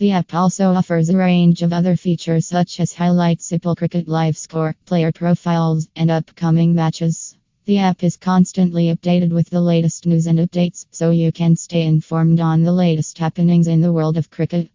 The app also offers a range of other features such as highlights, IPL cricket live score, player profiles, and upcoming matches. The app is constantly updated with the latest news and updates, so you can stay informed on the latest happenings in the world of cricket.